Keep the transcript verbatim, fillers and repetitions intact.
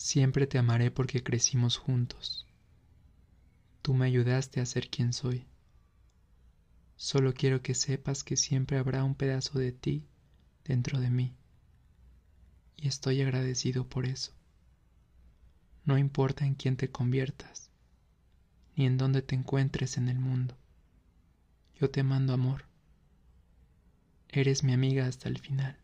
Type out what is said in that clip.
Siempre te amaré porque crecimos juntos. Tú me ayudaste a ser quien soy. Solo quiero que sepas que siempre habrá un pedazo de ti dentro de mí. Y estoy agradecido por eso. No importa en quién te conviertas, ni en dónde te encuentres en el mundo. Yo te mando amor. Eres mi amiga hasta el final.